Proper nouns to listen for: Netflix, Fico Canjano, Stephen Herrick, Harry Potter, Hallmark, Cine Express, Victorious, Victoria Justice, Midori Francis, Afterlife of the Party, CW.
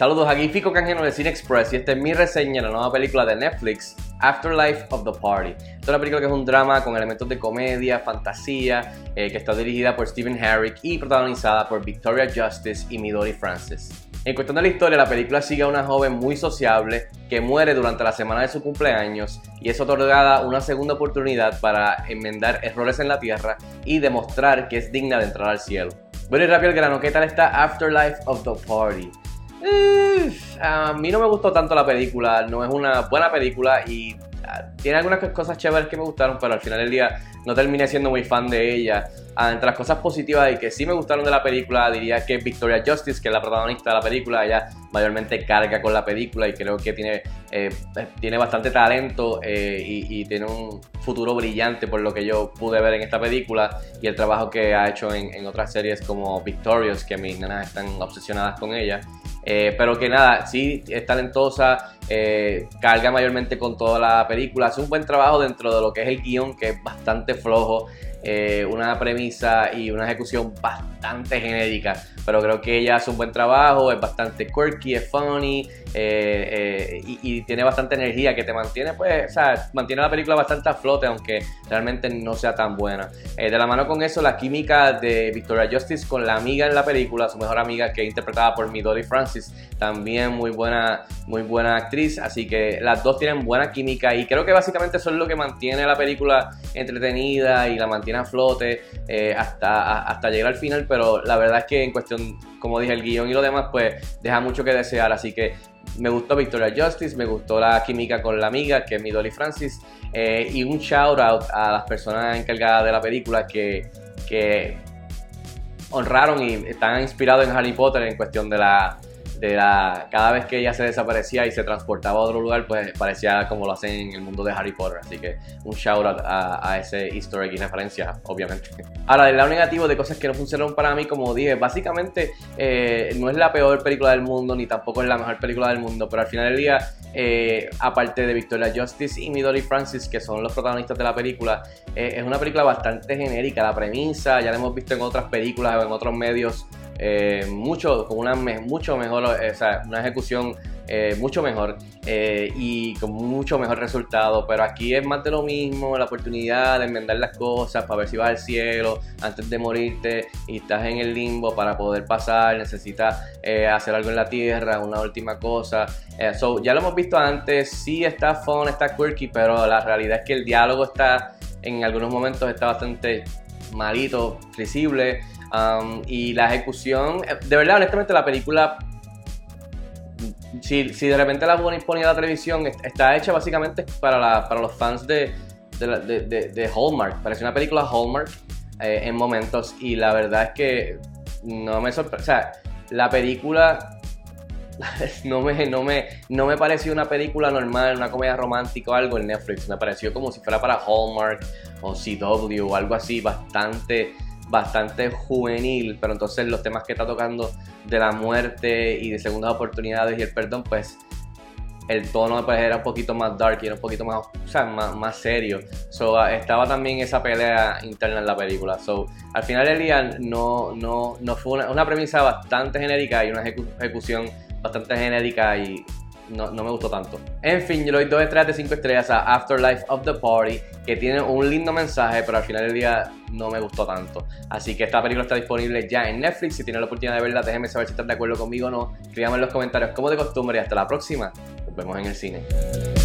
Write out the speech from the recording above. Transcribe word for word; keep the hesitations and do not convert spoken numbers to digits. Saludos, aquí Fico Canjano de Cine Express y esta es mi reseña de la nueva película de Netflix, Afterlife of the Party. Esta es una película que es un drama con elementos de comedia, fantasía, eh, que está dirigida por Stephen Herrick y protagonizada por Victoria Justice y Midori Francis. En cuestión de la historia, la película sigue a una joven muy sociable que muere durante la semana de su cumpleaños y es otorgada una segunda oportunidad para enmendar errores en la tierra y demostrar que es digna de entrar al cielo. Bueno, y rápido el grano, ¿qué tal está Afterlife of the Party? Uh, a mí no me gustó tanto la película, no es una buena película y tiene algunas cosas chéveres que me gustaron, pero al final del día no terminé siendo muy fan de ella. Ah, entre las cosas positivas y que sí me gustaron de la película, diría que Victoria Justice, que es la protagonista de la película, ella mayormente carga con la película y creo que tiene, eh, tiene bastante talento eh, y, y tiene un futuro brillante por lo que yo pude ver en esta película y el trabajo que ha hecho en, en otras series como Victorious, que mis nenas están obsesionadas con ella. Eh, pero que nada, sí es talentosa, eh, carga mayormente con toda la película, hace un buen trabajo dentro de lo que es el guión, que es bastante flojo, eh, una premisa y una ejecución bastante genérica, pero creo que ella hace un buen trabajo, es bastante quirky, es funny eh, eh, y, y tiene bastante energía que te mantiene, pues, o sea, mantiene la película bastante a flote, aunque realmente no sea tan buena. Eh, de la mano con eso, la química de Victoria Justice con la amiga en la película, su mejor amiga, que es interpretada por Midori Francis, también muy buena, muy buena actriz, así que las dos tienen buena química y creo que básicamente eso es lo que mantiene la película entretenida y la mantiene a flote eh, hasta, a, hasta llegar al final, pero la verdad es que en cuestión, como dije, el guión y lo demás pues deja mucho que desear, así que me gustó Victoria Justice, me gustó la química con la amiga que es Midori Francis eh, y un shout out a las personas encargadas de la película que, que honraron y están inspirados en Harry Potter en cuestión de la, de la cada vez que ella se desaparecía y se transportaba a otro lugar pues parecía como lo hacen en el mundo de Harry Potter, así que un shout out a, a ese easter egg y referencia obviamente. Ahora, del lado negativo de cosas que no funcionaron para mí, como dije, básicamente eh, no es la peor película del mundo ni tampoco es la mejor película del mundo, pero al final del día eh, aparte de Victoria Justice y Midori Francis, que son los protagonistas de la película, eh, es una película bastante genérica, la premisa ya la hemos visto en otras películas o en otros medios Eh, mucho, con una me, mucho mejor, o sea, una ejecución eh, mucho mejor eh, y con mucho mejor resultado, pero aquí es más de lo mismo, la oportunidad de enmendar las cosas para ver si vas al cielo antes de morirte y estás en el limbo para poder pasar, necesitas eh, hacer algo en la tierra, una última cosa, eh, so, ya lo hemos visto antes, sí está fun, está quirky, pero la realidad es que el diálogo está, en algunos momentos está bastante malito, risible. Um, y la ejecución, de verdad, honestamente, la película, si, si de repente la ponía a la televisión, está hecha básicamente para, la, para los fans de, de, la, de, de, de Hallmark. Parece una película Hallmark eh, en momentos y la verdad es que no me sorprende. O sea, la película no me, no, me, no me pareció una película normal, una comedia romántica o algo en Netflix. Me pareció como si fuera para Hallmark o C W o algo así, bastante... bastante juvenil, pero entonces los temas que está tocando de la muerte y de segundas oportunidades y el perdón, pues el tono pues, era un poquito más dark y era un poquito más, o sea, más, más serio. So, estaba también esa pelea interna en la película. So, al final del día no, no, no fue una, una premisa bastante genérica y una ejecu ejecución bastante genérica y no, no me gustó tanto. En fin, yo le doy dos estrellas de cinco estrellas a Afterlife of the Party, que tiene un lindo mensaje, pero al final del día no me gustó tanto. Así que esta película está disponible ya en Netflix. Si tienen la oportunidad de verla, déjenme saber si están de acuerdo conmigo o no. Escríbanme en los comentarios como de costumbre y hasta la próxima. Nos vemos en el cine.